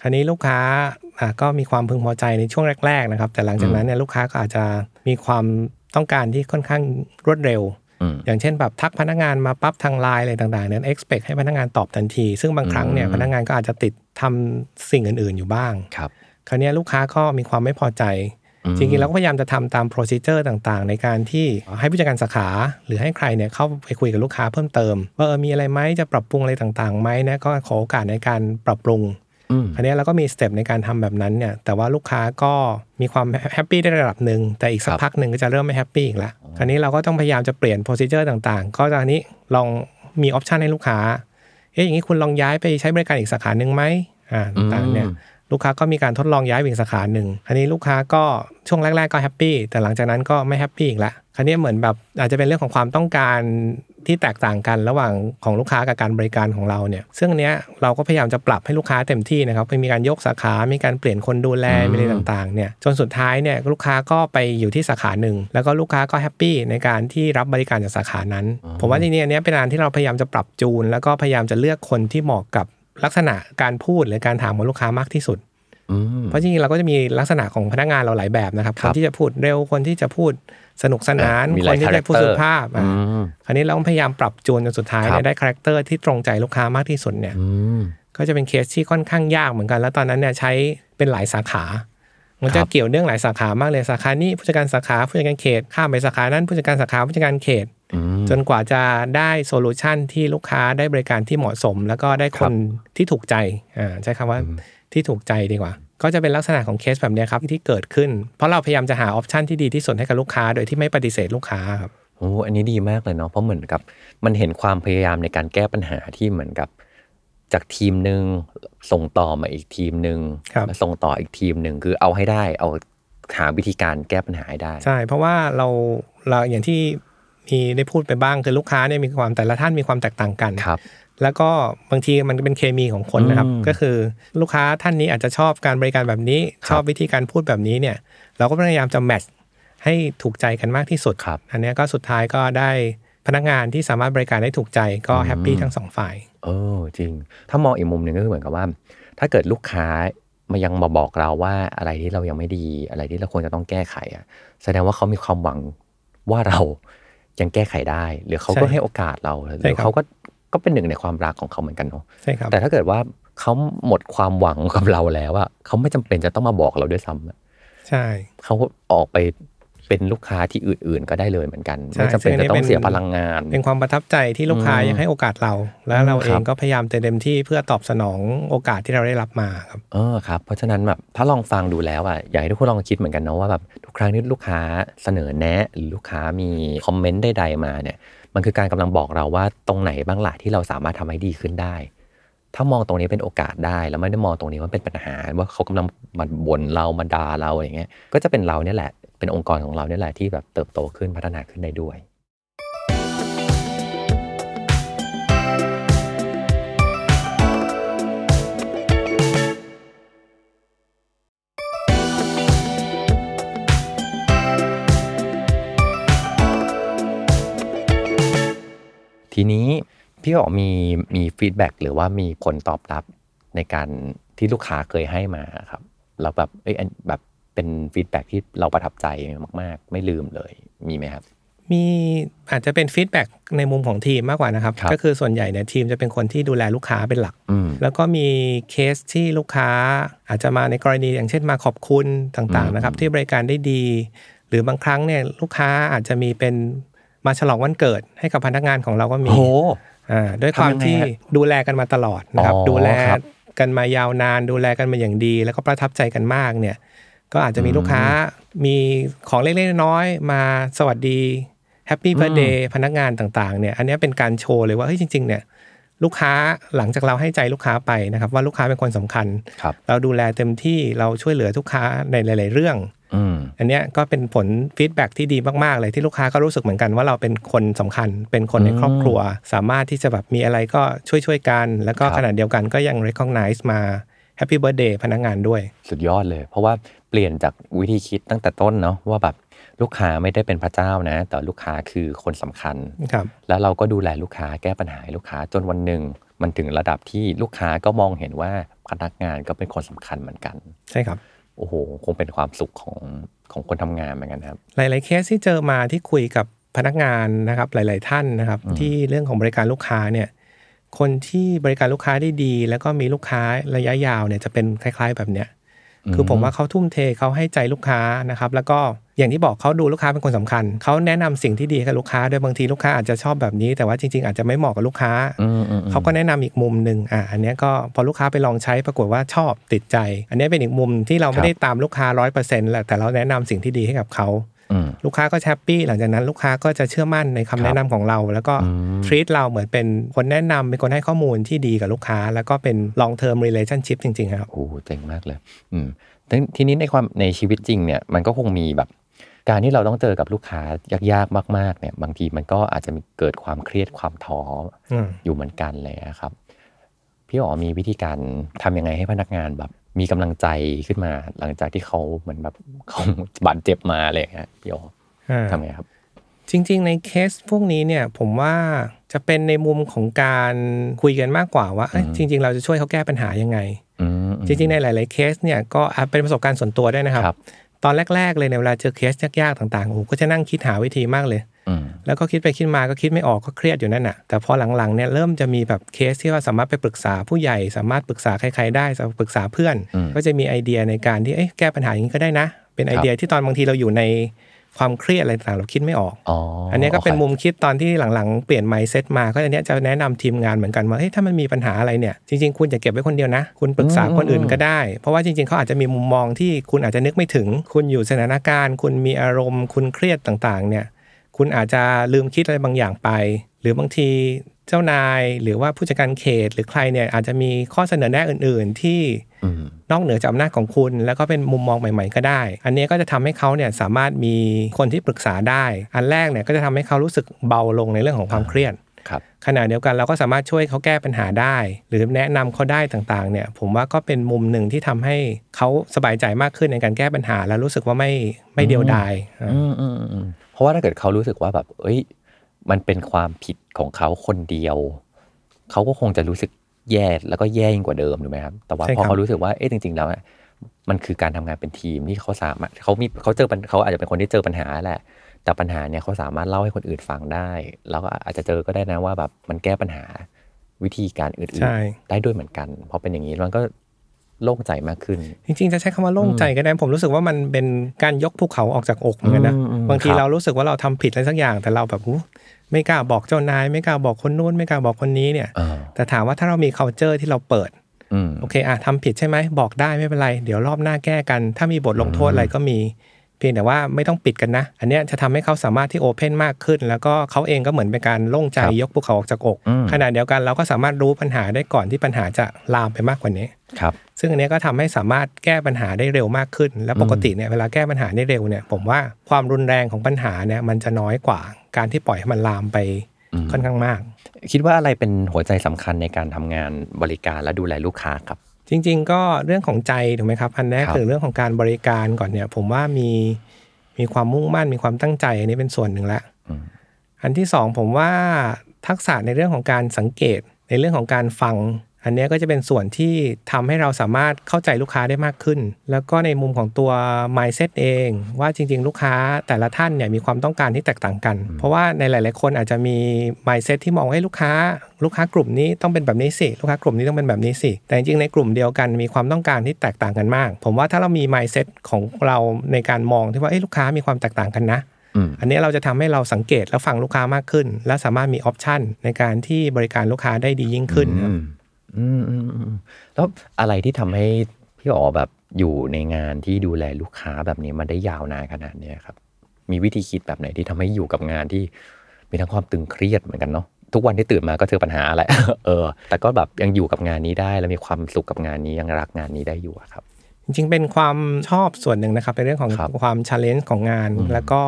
คราวนี้ลูกค้าก็มีความพึงพอใจในช่วงแรกๆนะครับแต่หลังจากนั้นเนี่ยลูกค้าก็อาจจะมีความต้องการที่ค่อนข้างรวดเร็วอย่างเช่นแบบทักพนักงานมาปั๊บทางไลน์อะไรต่างๆเนี่ย expect ให้พนักงานตอบทันทีซึ่งบางครั้งเนี่ยพนักงานก็อาจจะติดทำสิ่งอื่นๆอยู่บ้างคราวนี้ลูกค้าก็มีความไม่พอใจจริงๆเราก็พยายามจะทำตาม procedure ต่างๆในการที่ให้ผู้จัดการสาขาหรือให้ใครเนี่ยเข้าไปคุยกับลูกค้าเพิ่มเติมว่าเออมีอะไรไหมจะปรับปรุงอะไรต่างๆไหมนะก็ขอโอกาสในการปรับปรุงอันนี้เราก็มีสเต็ปในการทำแบบนั้นเนี่ยแต่ว่าลูกค้าก็มีความแฮปปี้ได้ระดับหนึ่งแต่อีกสักพักหนึ่งก็จะเริ่มไม่แฮปปี้อีกละคราวนี้เราก็ต้องพยายามจะเปลี่ยน procedure ต่างๆก็จากนี้ลองมี option ให้ลูกค้าเอ๊ะอย่างนี้คุณลองย้ายไปใช้บริการอีกสาขาหนึ่งไหมอ่าต่างๆเนี่ยลูกค้าก็มีการทดลองย้ายไปอีกสาขาหนึ่งคราวนี้ลูกค้าก็ช่วงแรกๆก็แฮปปี้แต่หลังจากนั้นก็ไม่แฮปปี้อีกละคราวนี้เหมือนแบบอาจจะเป็นเรื่องของความต้องการที่แตกต่างกันระหว่างของลูกค้ากับการบริการของเราเนี่ยซึ่งอันเนี้ยเราก็พยายามจะปรับให้ลูกค้าเต็มที่นะครับมีการยกสาขามีการเปลี่ยนคนดูแลมีอะไรต่างๆเนี่ยจนสุดท้ายเนี่ยลูกค้าก็ไปอยู่ที่สาขาหนึ่งแล้วก็ลูกค้าก็แฮปปี้ในการที่รับบริการจากสาขานั้นผมว่าจริงๆอันเนี้ยเป็นงานที่เราพยายามจะปรับจูนแล้วก็พยายามจะเลือกคนที่เหมาะกับลักษณะการพูดหรือการถามของลูกค้ามากที่สุดเพราะจริงๆเราก็จะมีลักษณะของพนักงานเราหลายแบบนะครับคนที่จะพูดเร็วคนที่จะพูดสนุกสนานคนที่จะพูดสุภาพอ่ะคราวนี้เราพยายามปรับจูนจนสุดท้ายได้คาแรคเตอร์ที่ตรงใจลูกค้ามากที่สุดเนี่ยก็จะเป็นเคสที่ค่อนข้างยากเหมือนกันแล้วตอนนั้นเนี่ยใช้เป็นหลายสาขามันจะเกี่ยวเรื่องหลายสาขามากเลยสาขานี้ผู้จัดการสาขาผู้จัดการเขตข้ามไปสาขานั้นผู้จัดการสาขาผู้จัดการเขตจนกว่าจะได้โซลูชันที่ลูกค้าได้บริการที่เหมาะสมแล้วก็ได้คนที่ถูกใจอ่าใช้คำว่าที่ถูกใจดีกว่าก็จะเป็นลักษณะของเคสแบบนี้ครับที่เกิดขึ้นเพราะเราพยายามจะหาออปชันที่ดีที่สุดให้กับลูกค้าโดยที่ไม่ปฏิเสธลูกค้าครับโอ้อันนี้ดีมากเลยเนาะเพราะเหมือนกับมันเห็นความพยายามในการแก้ปัญหาที่เหมือนกับจากทีมนึงส่งต่อมาอีกทีมนึงมาส่งต่ออีกทีมนึงคือเอาให้ได้เอาหาวิธีการแก้ปัญหาให้ได้ใช่เพราะว่าเราเราอย่างที่มีได้พูดไปบ้างคือลูกค้าเนี่ยมีความแต่ละท่านมีความแตกต่างกันแล้วก็บางทีมันเป็นเคมีของคนนะครับก็คือลูกค้าท่านนี้อาจจะชอบการบริการแบบนี้ชอบวิธีการพูดแบบนี้เนี่ยเราก็พยายามจะแมทช์ให้ถูกใจกันมากที่สุดอันนี้ก็สุดท้ายก็ได้พนักงานที่สามารถบริการได้ถูกใจก็แฮปปี้ทั้งสองฝ่าย เออจริงถ้ามองอีกมุมหนึ่งก็คือเหมือนกับว่าถ้าเกิดลูกค้ามันยังมาบอกเราว่าอะไรที่เรายังไม่ดีอะไรที่เราควรจะต้องแก้ไขอ่ะแสดงว่าเขามีความหวังว่าเรายังแก้ไขได้หรือเขาก็ให้โอกาสเราหรือเขาก็ก็เป็นหนึ่งในความรักของเขาเหมือนกันเนาะใช่ครับแต่ถ้าเกิดว่าเขาหมดความหวังกับเราแล้วอ่ะเขาไม่จำเป็นจะต้องมาบอกเราด้วยซ้ำใช่เขาออกไปเป็นลูกค้าที่อื่นๆก็ได้เลยเหมือนกันไม่จำเป็นจะต้องเสียพลังงานเป็นความประทับใจที่ลูกค้ายังให้โอกาสเราแล้วเราเองก็พยายามเต็มที่เพื่อตอบสนองโอกาสที่เราได้รับมาครับเออครับเพราะฉะนั้นแบบถ้าลองฟังดูแล้วอ่ะอยากให้ทุกคนลองคิดเหมือนกันเนาะว่าแบบทุกครั้งที่ลูกค้าเสนอแนะหรือลูกค้ามีคอมเมนต์ใดๆมาเนี่ยมันคือการกำลังบอกเราว่าตรงไหนบ้างล่ะที่เราสามารถทำให้ดีขึ้นได้ถ้ามองตรงนี้เป็นโอกาสได้แล้วไม่ได้มองตรงนี้ว่าเป็นปัญหาว่าเขากำลังมาบ่นเรามาด่าเราอย่างเงี้ยก็จะเป็นเราเนี่ยแหละเป็นองค์กรของเราเนี่ยแหละที่แบบเติบโตขึ้นพัฒนาขึ้นได้ด้วยทีนี้พี่อ๋อมีมีฟีดแบ็กหรือว่ามีผลตอบรับในการที่ลูกค้าเคยให้มาครับเราแบบเอ้ยแบบเป็นฟีดแบ็กที่เราประทับใจมากๆไม่ลืมเลยมีไหมครับมีอาจจะเป็นฟีดแบ็กในมุมของทีมมากกว่านะครับก็คือส่วนใหญ่เนี่ยทีมจะเป็นคนที่ดูแลลูกค้าเป็นหลักแล้วก็มีเคสที่ลูกค้าอาจจะมาในกรณีอย่างเช่นมาขอบคุณต่างๆนะครับที่บริการได้ดีหรือบางครั้งเนี่ยลูกค้าอาจจะมีเป็นมาฉลองวันเกิดให้กับพนักงานของเราก็มีอ่าด้วยความที่ดูแลกันมาตลอดนะครับดูแลกันมายาวนานดูแลกันมาอย่างดีแล้วก็ประทับใจกันมากเนี่ยก็อาจจะมีลูกค้ามีของเล็กๆน้อยๆมาสวัสดีแฮปปี้เบิร์ธเดย์พนักงานต่างๆเนี่ยอันนี้เป็นการโชว์เลยว่าเฮ้ยจริงๆเนี่ยลูกค้าหลังจากเราให้ใจลูกค้าไปนะครับว่าลูกค้าเป็นคนสำคัญเราดูแลเต็มที่เราช่วยเหลือลูกค้าในหลายๆเรื่องอันนี้ก็เป็นผลฟีดแบ็กที่ดีมากๆเลยที่ลูกค้าก็รู้สึกเหมือนกันว่าเราเป็นคนสำคัญเป็นคนในครอบครัวสามารถที่จะแบบมีอะไรก็ช่วยๆกันแล้วก็ขณะเดียวกันก็ยัง recognize มา Happy Birthday พนักงานด้วยสุดยอดเลยเพราะว่าเปลี่ยนจากวิธีคิดตั้งแต่ต้นเนาะว่าแบบลูกค้าไม่ได้เป็นพระเจ้านะแต่ลูกค้าคือคนสำคัญแล้วเราก็ดูแลลูกค้าแก้ปัญหาลูกค้าจนวันหนึ่งมันถึงระดับที่ลูกค้าก็มองเห็นว่าพนักงานก็เป็นคนสำคัญเหมือนกันใช่ครับโอ้โหคงเป็นความสุขของของคนทำงานเหมือนกันครับหลายๆเคสที่เจอมาที่คุยกับพนักงานนะครับหลายๆท่านนะครับที่เรื่องของบริการลูกค้าเนี่ยคนที่บริการลูกค้าได้ดีแล้วก็มีลูกค้าระยะยาวเนี่ยจะเป็นคล้ายๆแบบเนี้ยคือผมว่าเขาทุ่มเทเขาให้ใจลูกค้านะครับแล้วก็อย่างที่บอกเขาดูลูกค้าเป็นคนสำคัญเขาแนะนำสิ่งที่ดีกับลูกค้าโดยบางทีลูกค้าอาจจะชอบแบบนี้แต่ว่าจริงๆอาจจะไม่เหมาะกับลูกค้าเขาก็แนะนำอีกมุมนึงอ่ะอันนี้ก็พอลูกค้าไปลองใช้ปรากฏว่าชอบติดใจอันนี้เป็นอีกมุมที่เราไม่ได้ตามลูกค้า ร้อยเปอร์เซ็นต์ แหละแต่เราแนะนำสิ่งที่ดีให้กับเขาลูกค้าก็แฮปปี้หลังจากนั้นลูกค้าก็จะเชื่อมั่นในคำแนะนำของเราแล้วก็ treat เราเหมือนเป็นคนแนะนำเป็นคนให้ข้อมูลที่ดีกับลูกค้าแล้วก็เป็น long term relationship จริงๆครับโอ้เจ๋งมากเลยอืมทีนี้ในความในชีวิตจริงเนี่ยมันก็คงมีแบบการที่เราต้องเจอกับลูกค้ายากๆมากๆเนี่ยบางทีมันก็อาจจะมีเกิดความเครียดความท้ออยู่เหมือนกันเลยครับพี่อ๋อมีวิธีการทำยังไงให้พนักงานแบบมีกำลังใจขึ้นมาหลังจากที่เขาเหมือนแบบเขาบาดเจ็บมาอะไรอย่างเงี้ยพี่อ๋อทำไงครับจริงๆในเคสพวกนี้เนี่ยผมว่าจะเป็นในมุมของการคุยกันมากกว่าว่าจริงๆเราจะช่วยเขาแก้ปัญหายังไงจริงๆในหลายๆเคสเนี่ยก็เป็นประสบการณ์ส่วนตัวได้นะครับตอนแรกๆเลยในเวลาเจอเคสยากๆต่างๆผมก็จะนั่งคิดหาวิธีมากเลยแล้วก็คิดไปคิดมาก็คิดไม่ออกก็เครียดอยู่นั่นน่ะแต่พอหลังๆเนี่ยเริ่มจะมีแบบเคสที่ว่าสามารถไปปรึกษาผู้ใหญ่สามารถปรึกษาใครๆได้สามารถปรึกษาเพื่อนก็จะมีไอเดียในการที่เอ๊ะแก้ปัญหาอย่างนี้ก็ได้นะเป็นไอเดียที่ตอนบางทีเราอยู่ในความเครียดอะไรต่างๆเราคิดไม่ออก อ, อันนี้ก็เป็นมุมคิดตอนที่หลังๆเปลี่ยน mindset มาก็อันนี้จะแนะนำทีมงานเหมือนกันว่าเฮ้ยถ้ามันมีปัญหาอะไรเนี่ยจริงๆคุณอย่าเก็บไว้คนเดียวนะคุณปรึกษาคนอื่นก็ได้เพราะว่าจริงๆเขาอาจจะมีมุมมองที่คุณอาจจะนึกไม่ถึงคุณอยู่สถานการณ์คุณมีอารมณ์คุณเครียดต่างๆเนี่ยคุณอาจจะลืมคิดอะไรบางอย่างไปหรือบางทีเจ้านายหรือว่าผู้จัดการเขตหรือใครเนี่ยอาจจะมีข้อเสนอแนะอื่นๆที่นอกเหนือจากอำนาจของคุณแล้วก็เป็นมุมมองใหม่ๆก็ได้อันนี้ก็จะทำให้เขาเนี่ยสามารถมีคนที่ปรึกษาได้อันแรกเนี่ยก็จะทำให้เขารู้สึกเบาลงในเรื่องของความเครียดขณะเดียวกันเราก็สามารถช่วยเขาแก้ปัญหาได้หรือแนะนำเขาได้ต่างๆเนี่ยผมว่าก็เป็นมุมหนึ่งที่ทำให้เขาสบายใจมากขึ้นในการแก้ปัญหาและรู้สึกว่าไม่ไม่เดียวดายเพราะว่าถ้าเกิดเขารู้สึกว่าแบบเอ้ยมันเป็นความผิดของเขาคนเดียว เขาก็คงจะรู้สึกแย่แล้วก็แย่ยิ่งกว่าเดิมถูกไหมครับแต่ว่าพอเขารู้สึกว่าเอ๊ะจริงๆแล้วมันคือการทำงานเป็นทีมที่เขาสามารถเขามีเขาเจอเขาอาจจะเป็นคนที่เจอปัญหาแหละแต่ปัญหาเนี่ยเขาสามารถเล่าให้คนอื่นฟังได้แล้วก็อาจจะเจอก็ได้นะว่าแบบมันแก้ปัญหาวิธีการอื่นๆได้ด้วยเหมือนกันพอเป็นอย่างนี้มันก็โล่งใจมากขึ้นจริงๆจะใช้คำว่าโล่งใจก็ได้ผมรู้สึกว่ามันเป็นการยกภูเขาออกจากอกเหมือนกันนะบางทีเรารู้สึกว่าเราทำผิดอะไรสักอย่างแต่เราแบบไม่กล้าบอกเจ้านายไม่กล้าบอกคนนู้นไม่กล้าบอกคนนี้เนี่ยแต่ถามว่าถ้าเรามี culture ที่เราเปิดโอเคอ่ะทำผิดใช่ไหมบอกได้ไม่เป็นไรเดี๋ยวรอบหน้าแก้กันถ้ามีบทลงโทษอะไรก็มีเพียงแต่ว่าไม่ต้องปิดกันนะอันเนี้ยจะทำให้เขาสามารถที่ open มากขึ้นแล้วก็เขาเองก็เหมือนเป็นการโล่งใจยกภูเขาออกจากอกขณะเดียวกันเราก็สามารถรู้ปัญหาได้ก่อนที่ปัญหาจะลามไปมากกว่านี้ครับซึ่งอันนี้ก็ทำให้สามารถแก้ปัญหาได้เร็วมากขึ้นและปกติเนี่ยเวลาแก้ปัญหาได้เร็วเนี่ยผมว่าความรุนแรงของปัญหาเนี่ยมันจะน้อยกว่าการที่ปล่อยให้มันลามไปค่อนข้างมากคิดว่าอะไรเป็นหัวใจสำคัญในการทำงานบริการและดูแลลูกค้าครับจริงๆก็เรื่องของใจถูกไหมครับอันแรกคือเรื่องของการบริการก่อนเนี่ยผมว่ามีมีความมุ่งมั่นมีความตั้งใจอันนี้เป็นส่วนหนึ่งละอันที่สองผมว่าทักษะในเรื่องของการสังเกตในเรื่องของการฟังอันนี้ก็จะเป็นส่วนที่ทำให้เราสามารถเข้าใจลูกค้าได้มากขึ้นแล้วก็ในมุมของตัว mindset เองว่าจริงๆลูกค้าแต่ละท่านเนี่ยมีความต้องการที่แตกต่างกันเพราะว่าในหลายๆคนอาจจะมี mindset ที่มองให้ลูกค้าลูกค้ากลุ่มนี้ต้องเป็นแบบนี้สิลูกค้ากลุ่มนี้ต้องเป็นแบบนี้สิแต่จริงๆในกลุ่มเดียวกันมีความต้องการที่แตกต่างกันมากผมว่าถ้าเรามี mindset ของเราในการมองที่ว่าเอ้ยลูกค้ามีความแตกต่างกันนะอันนี้เราจะทำให้เราสังเกตและฟังลูกค้ามากขึ้นและสามารถมี option ในการที่บริการลูกค้าได้ดียิ่งขึ้นอืมแล้วอะไรที่ทำให้พี่อ๋อแบบอยู่ในงานที่ดูแลลูกค้าแบบนี้มันได้ยาวนานขนาดนี้ครับมีวิธีคิดแบบไหนที่ทำให้อยู่กับงานที่มีทั้งความตึงเครียดเหมือนกันเนาะทุกวันที่ตื่นมาก็เจอปัญหาอะไร เออแต่ก็แบบยังอยู่กับงานนี้ได้และมีความสุขกับงานนี้ยังรักงานนี้ได้อยู่ครับจริงๆเป็นความชอบส่วนหนึ่งนะครับในเรื่องของความ challenge ของงานแล้วก็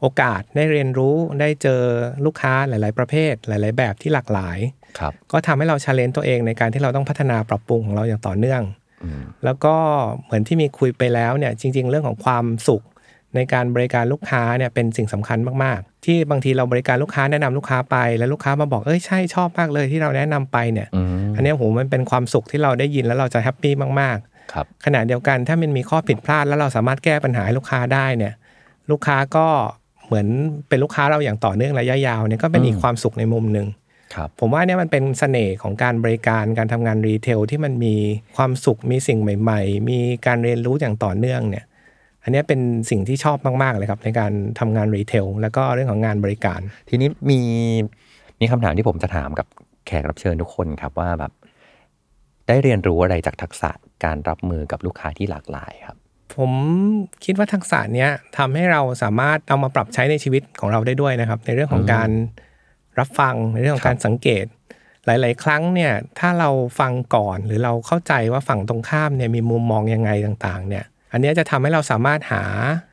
โอกาสได้เรียนรู้ได้เจอลูกค้าหลายๆประเภทหลายๆแบบที่หลากหลายก็ทำให้เรา challenge ตัวเองในการที่เราต้องพัฒนาปรับปรุงของเราอย่างต่อเนื่องแล้วก็เหมือนที่มีคุยไปแล้วเนี่ยจริงๆเรื่องของความสุขในการบริการลูกค้าเนี่ยเป็นสิ่งสำคัญมากๆที่บางทีเราบริการลูกค้าแนะนำลูกค้าไปแล้วลูกค้ามาบอกเอ้ยใช่ชอบมากเลยที่เราแนะนำไปเนี่ยอันนี้โหมันเป็นความสุขที่เราได้ยินแล้วเราจะแฮปปี้มากๆขณะเดียวกันถ้ามันมีข้อผิดพลาดแล้วเราสามารถแก้ปัญหาให้ลูกค้าได้เนี่ยลูกค้าก็เหมือนเป็นลูกค้าเราอย่างต่อเนื่องระยะยาวเนี่ยก็เป็นอีกความสุขในมุมนึงผมว่าเนี่ยมันเป็นเสน่ห์ของการบริการการทำงานรีเทลที่มันมีความสุขมีสิ่งใหม่ๆมีการเรียนรู้อย่างต่อเนื่องเนี่ยอันนี้เป็นสิ่งที่ชอบมากๆเลยครับในการทำงานรีเทลแล้วก็เรื่องของงานบริการทีนี้มีมีคำถามที่ผมจะถามกับแขกรับเชิญทุกคนครับว่าแบบได้เรียนรู้อะไรจากทักษะการรับมือกับลูกค้าที่หลากหลายครับผมคิดว่าทักษะเนี้ยทำให้เราสามารถเอามาปรับใช้ในชีวิตของเราได้ด้วยนะครับในเรื่องของการรับฟังในเรื่องของการสังเกตหลายๆครั้งเนี่ยถ้าเราฟังก่อนหรือเราเข้าใจว่าฝั่งตรงข้ามเนี่ยมีมุมมองยังไงต่างๆเนี่ยอันนี้จะทำให้เราสามารถหา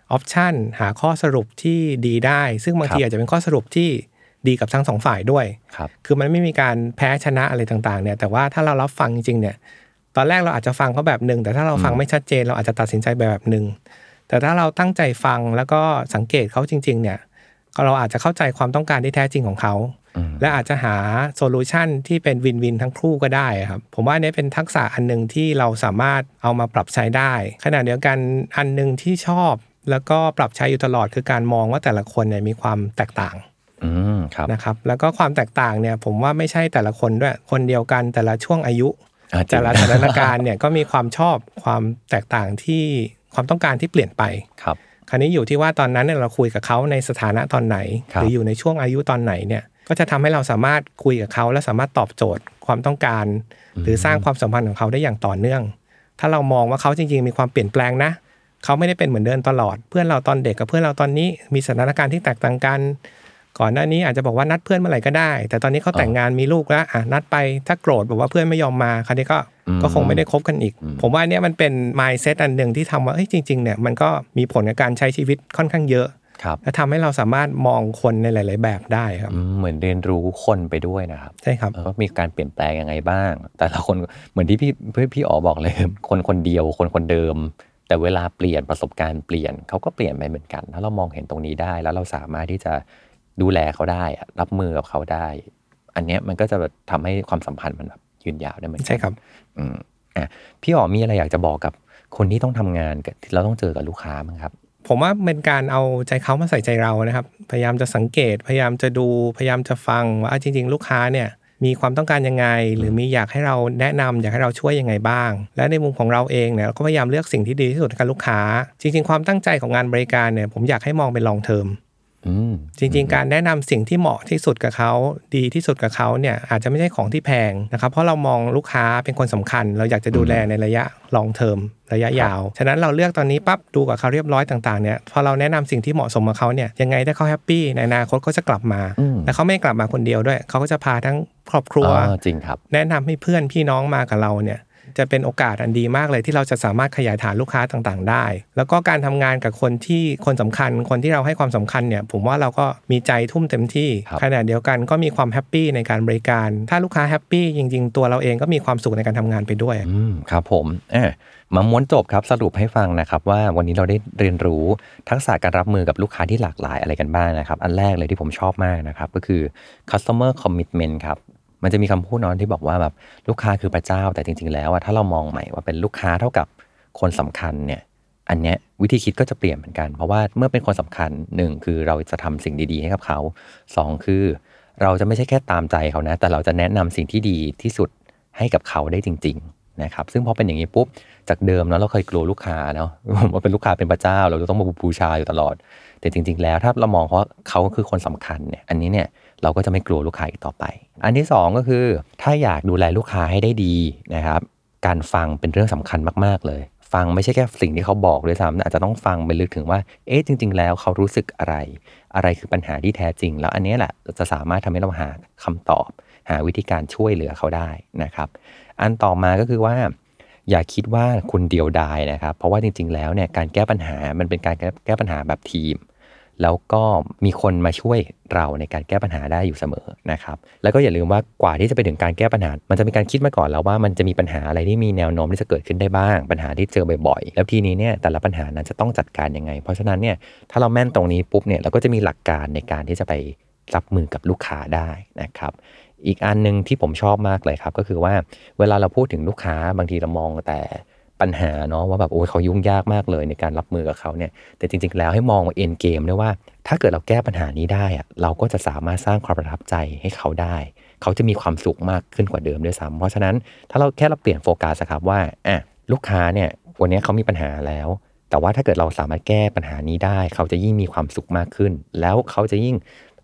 ออปชันหาข้อสรุปที่ดีได้ซึ่งบางทีอาจจะเป็นข้อสรุปที่ดีกับทั้งสองฝ่ายด้วยคือมันไม่มีการแพ้ชนะอะไรต่างๆเนี่ยแต่ว่าถ้าเรารับฟังจริงๆเนี่ยตอนแรกเราอาจจะฟังเขาแบบนึงแต่ถ้าเราฟังไม่ชัดเจนเราอาจจะตัดสินใจแบบนึงแต่ถ้าเราตั้งใจฟังแล้วก็สังเกตเขาจริงๆเนี่ยเราอาจจะเข้าใจความต้องการที่แท้จริงของเขาและอาจจะหาโซลูชันที่เป็นวินวินทั้งคู่ก็ได้ครับผมว่าอันนี้เป็นทักษะอันนึงที่เราสามารถเอามาปรับใช้ได้ขณะเดียวกันอันนึงที่ชอบแล้วก็ปรับใช้อยู่ตลอดคือการมองว่าแต่ละคนเนี่ยมีความแตกต่างนะครับแล้วก็ความแตกต่างเนี่ยผมว่าไม่ใช่แต่ละคนด้วยคนเดียวกันแต่ละช่วงอายุแต่ละสถานการณ์เนี่ยก็มีความชอบความแตกต่างที่ความต้องการที่เปลี่ยนไปครับคราวนี้อยู่ที่ว่าตอนนั้นเนี่ยเราคุยกับเขาในสถานะตอนไหนหรืออยู่ในช่วงอายุตอนไหนเนี่ยก็จะทำให้เราสามารถคุยกับเขาและสามารถตอบโจทย์ความต้องการหรือสร้างความสัมพันธ์ของเขาได้อย่างต่อเนื่องถ้าเรามองว่าเขาจริงๆมีความเปลี่ยนแปลงนะเขาไม่ได้เป็นเหมือนเดิมตลอดเพื่อนเราตอนเด็กกับเพื่อนเราตอนนี้มีสถานการณ์ที่แตกต่างกันก่อนหน้านี้อาจจะบอกว่านัดเพื่อนเมื่อไหร่ก็ได้แต่ตอนนี้เขาแต่งงานมีลูกแล้วอ่ะนัดไปถ้าโกรธบอกว่าเพื่อนไม่ยอมมาคราวนี้ก็ก็คงไม่ได้คบกันอีกผมว่าเนี่ยมันเป็น mindset อันนึงที่ทำว่าเอ้ยจริงๆเนี่ยมันก็มีผลกับการใช้ชีวิตค่อนข้างเยอะและทำให้เราสามารถมองคนในหลายๆแบบได้ครับเหมือนเรียนรู้คนไปด้วยนะครับใช่ครับว่ามีการเปลี่ยนแปลงยังไงบ้างแต่ละคนเหมือนที่พี่พี่อ๋อบอกเลยคนคนเดียวคนคนเดิมแต่เวลาเปลี่ยนประสบการณ์เปลี่ยนเขาก็เปลี่ยนไปเหมือนกันถ้าเรามองเห็นตรงนี้ได้แล้วเราสามารถที่จะดูแลเขาได้รับมือกับเขาได้ อันเนี้ยมันก็จะแบบทำให้ความสัมพันธ์มันแบบยืนยาวได้เหมือนกันใช่ครับอืมอ่ะพี่อ๋อมีอะไรอยากจะบอกกับคนที่ต้องทำงานกับเราต้องเจอกับลูกค้ามั้งครับผมว่าเป็นการเอาใจเขามาใส่ใจเรานะครับพยายามจะสังเกตพยายามจะดูพยายามจะฟังว่าจริงๆลูกค้าเนี่ยมีความต้องการยังไงหรือมีอยากให้เราแนะนำอยากให้เราช่วยยังไงบ้างและในมุมของเราเองเนี่ยเราก็พยายามเลือกสิ่งที่ดีที่สุดให้กับลูกค้าจริงๆความตั้งใจของงานบริการเนี่ยผมอยากให้มองเป็น long term จริงๆการแนะนำสิ่งที่เหมาะที่สุดกับเขาดีที่สุดกับเขาเนี่ยอาจจะไม่ใช่ของที่แพงนะครับเพราะเรามองลูกค้าเป็นคนสำคัญเราอยากจะดูแลในระยะ long term ระยะยาวฉะนั้นเราเลือกตอนนี้ปั๊บดูกับเขาเรียบร้อยต่างๆเนี่ยพอเราแนะนำสิ่งที่เหมาะสมกับเขาเนี่ยยังไงถ้าเขาแฮปปี้ในอนาคตเขาจะกลับมาและเขาไม่กลับมาคนเดียวด้วยเขาก็จะพาทั้งครอบครัวจริงครับแนะนำให้เพื่อนพี่น้องมากับเราเนี่ยจะเป็นโอกาสอันดีมากเลยที่เราจะสามารถขยายฐานลูกค้าต่างๆได้แล้วก็การทำงานกับคนที่คนสำคัญคนที่เราให้ความสำคัญเนี่ยผมว่าเราก็มีใจทุ่มเต็มที่ขณะเดียวกันก็มีความแฮปปี้ในการบริการถ้าลูกค้าแฮปปี้จริงๆตัวเราเองก็มีความสุขในการทำงานไปด้วยครับผมมาม้วนจบครับสรุปให้ฟังนะครับว่าวันนี้เราได้เรียนรู้ทักษะการรับมือกับลูกค้าที่หลากหลายอะไรกันบ้างนะครับอันแรกเลยที่ผมชอบมากนะครับก็คือ customer commitment ครับมันจะมีคำพูดน้อยที่บอกว่าแบบลูกค้าคือพระเจ้าแต่จริงๆแล้วถ้าเรามองใหม่ว่าเป็นลูกค้าเท่ากับคนสำคัญเนี่ยอันเนี้ยวิธีคิดก็จะเปลี่ยนเหมือนกันเพราะว่าเมื่อเป็นคนสำคัญหนึ่งคือเราจะทำสิ่งดีๆให้กับเขาสองคือเราจะไม่ใช่แค่ตามใจเขานะแต่เราจะแนะนำสิ่งที่ดีที่สุดให้กับเขาได้จริงๆนะครับซึ่งพอเป็นอย่างนี้ปุ๊บจากเดิมเนาะเราเคยกลัวลูกค้าเนาะว่าเป็นลูกค้าเป็นพระเจ้าเราจะต้องมาบูชาอยู่ตลอดแต่จริงๆแล้วถ้าเรามองว่าเขาคือคนสำคัญเนี่ยอันนี้เนี่ยเราก็จะไม่กลัวลูกค้าอีกต่อไปอันที่สองก็คือถ้าอยากดูแลลูกค้าให้ได้ดีนะครับการฟังเป็นเรื่องสำคัญมากๆเลยฟังไม่ใช่แค่สิ่งที่เขาบอกด้วยซ้ำอาจจะต้องฟังไปลึกถึงว่าเอ๊ะจริงๆแล้วเขารู้สึกอะไรอะไรคือปัญหาที่แท้จริงแล้วอันนี้แหละจะสามารถทำให้เราหาคำตอบหาวิธีการช่วยเหลือเขาได้นะครับอันต่อมาก็คือว่าอย่าคิดว่าคุณเดียวดายนะครับเพราะว่าจริงๆแล้วเนี่ยการแก้ปัญหามันเป็นการแก้ปัญหาแบบทีมแล้วก็มีคนมาช่วยเราในการแก้ปัญหาได้อยู่เสมอนะครับแล้วก็อย่าลืมว่ากว่าที่จะไปถึงการแก้ปัญหามันจะมีการคิดมาก่อนแล้วว่ามันจะมีปัญหาอะไรที่มีแนวโน้มที่จะเกิดขึ้นได้บ้างปัญหาที่เจอบ่อยๆแล้วทีนี้เนี่ยแต่ละปัญหานั้นจะต้องจัดการยังไงเพราะฉะนั้นเนี่ยถ้าเราแม่นตรงนี้ปุ๊บเนี่ยเราก็จะมีหลักการในการที่จะไปรับมือกับลูกค้าได้นะครับอีกอันนึงที่ผมชอบมากเลยครับก็คือว่าเวลาเราพูดถึงลูกค้าบางทีเรามองแต่ปัญหาเนาะว่าแบบโอ้ยเขายุ่งยากมากเลยในการรับมือกับเขาเนี่ยแต่จริงๆแล้วให้มองว่าเอ็นเกมด้วยว่าถ้าเกิดเราแก้ปัญหานี้ได้อะเราก็จะสามารถสร้างความประทับใจให้เขาได้เขาจะมีความสุขมากขึ้นกว่าเดิมด้วยซ้ำเพราะฉะนั้นถ้าเราแค่เราเปลี่ยนโฟกัสครับว่าอ่ะลูกค้าเนี่ยวันนี้เขามีปัญหาแล้วแต่ว่าถ้าเกิดเราสามารถแก้ปัญหานี้ได้เขาจะยิ่งมีความสุขมากขึ้นแล้วเขาจะยิ่ง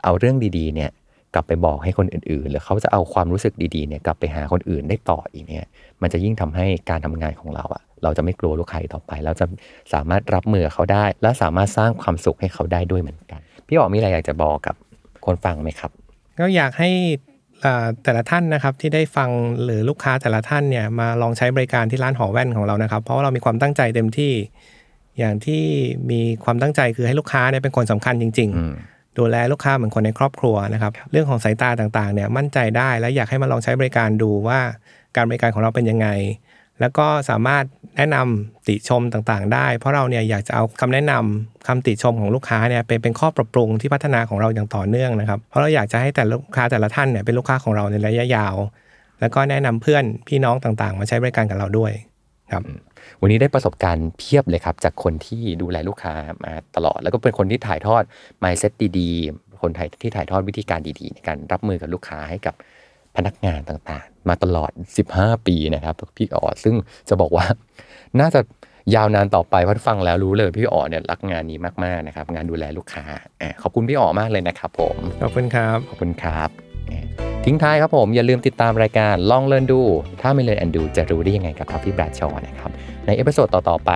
เอาเรื่องดีๆเนี่ยกลับไปบอกให้คนอื่นๆหรือเขาจะเอาความรู้สึกดีๆเนี่ยกลับไปหาคนอื่นได้ต่ออีกเนี่ยมันจะยิ่งทำให้การทำงานของเราอะเราจะไม่กลัวลูกค้าต่อไปเราจะสามารถรับมือเขาได้และสามารถสร้างความสุขให้เขาได้ด้วยเหมือนกันพี่อ๋อมีอะไรอยากจะบอกกับคนฟังไหมครับก็อยากให้แต่ละท่านนะครับที่ได้ฟังหรือลูกค้าแต่ละท่านเนี่ยมาลองใช้บริการที่ร้านหอแว่นของเรานะครับเพราะว่าเรามีความตั้งใจเต็มที่อย่างที่มีความตั้งใจคือให้ลูกค้าเนี่ยเป็นคนสำคัญจริงๆดูแลลูกค้าเหมือนคนในครอบครัวนะครับเรื่องของสายตาต่างๆเนี่ยมั่นใจได้และอยากให้มาลองใช้บริการดูว่าการบริการของเราเป็นยังไงแล้วก็สามารถแนะนำติชมต่างๆได้เพราะเราเนี่ยอยากจะเอาคำแนะนำคำติชมของลูกค้าเนี่ยเป็นเป็นข้อปรับปรุงที่พัฒนาของเราอย่างต่อเนื่องนะครับเพราะเราอยากจะให้แต่ลูกค้าแต่ละท่านเนี่ยเป็นลูกค้าของเราในระยะยาวแล้วก็แนะนำเพื่อนพี่น้องต่างๆมาใช้บริการกับเราด้วยครับวันนี้ได้ประสบการณ์เพียบเลยครับจากคนที่ดูแลลูกค้ามาตลอดแล้วก็เป็นคนที่ถ่ายทอด mindset ดีๆคนไทยที่ถ่ายทอดวิธีการดีๆในการรับมือกับลูกค้าให้กับพนักงานต่างๆมาตลอดสิบห้าปีนะครับพี่อ๋อซึ่งจะบอกว่าน่าจะยาวนานต่อไปเพราะฟังแล้วรู้เลยพี่อ๋อเนี่ยรักงานนี้มากๆนะครับงานดูแลลูกค้าขอบคุณพี่อ๋อมากเลยนะครับผมขอบคุณครับขอบคุณครับทิ้งท้ายครับผมอย่าลืมติดตามรายการลองเรียนดูถ้าไม่เรียนแอนดูจะรู้ได้ยังไงกับครับพี่แบรดชอว์นะครับในเอพิโซดต่อๆไป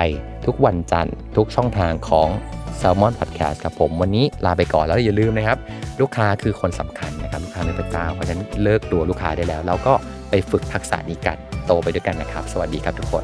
ทุกวันจันทร์ทุกช่องทางของ Salmon Podcast ครับผมวันนี้ลาไปก่อนแล้วอย่าลืมนะครับลูกค้าคือคนสำคัญนะครับลูกค้าเป็นพระเจ้าเพราะฉะนั้นเลิกตัวลูกค้าได้แล้วแล้วก็ไปฝึกทักษะนี้กันโตไปด้วยกันนะครับสวัสดีครับทุกคน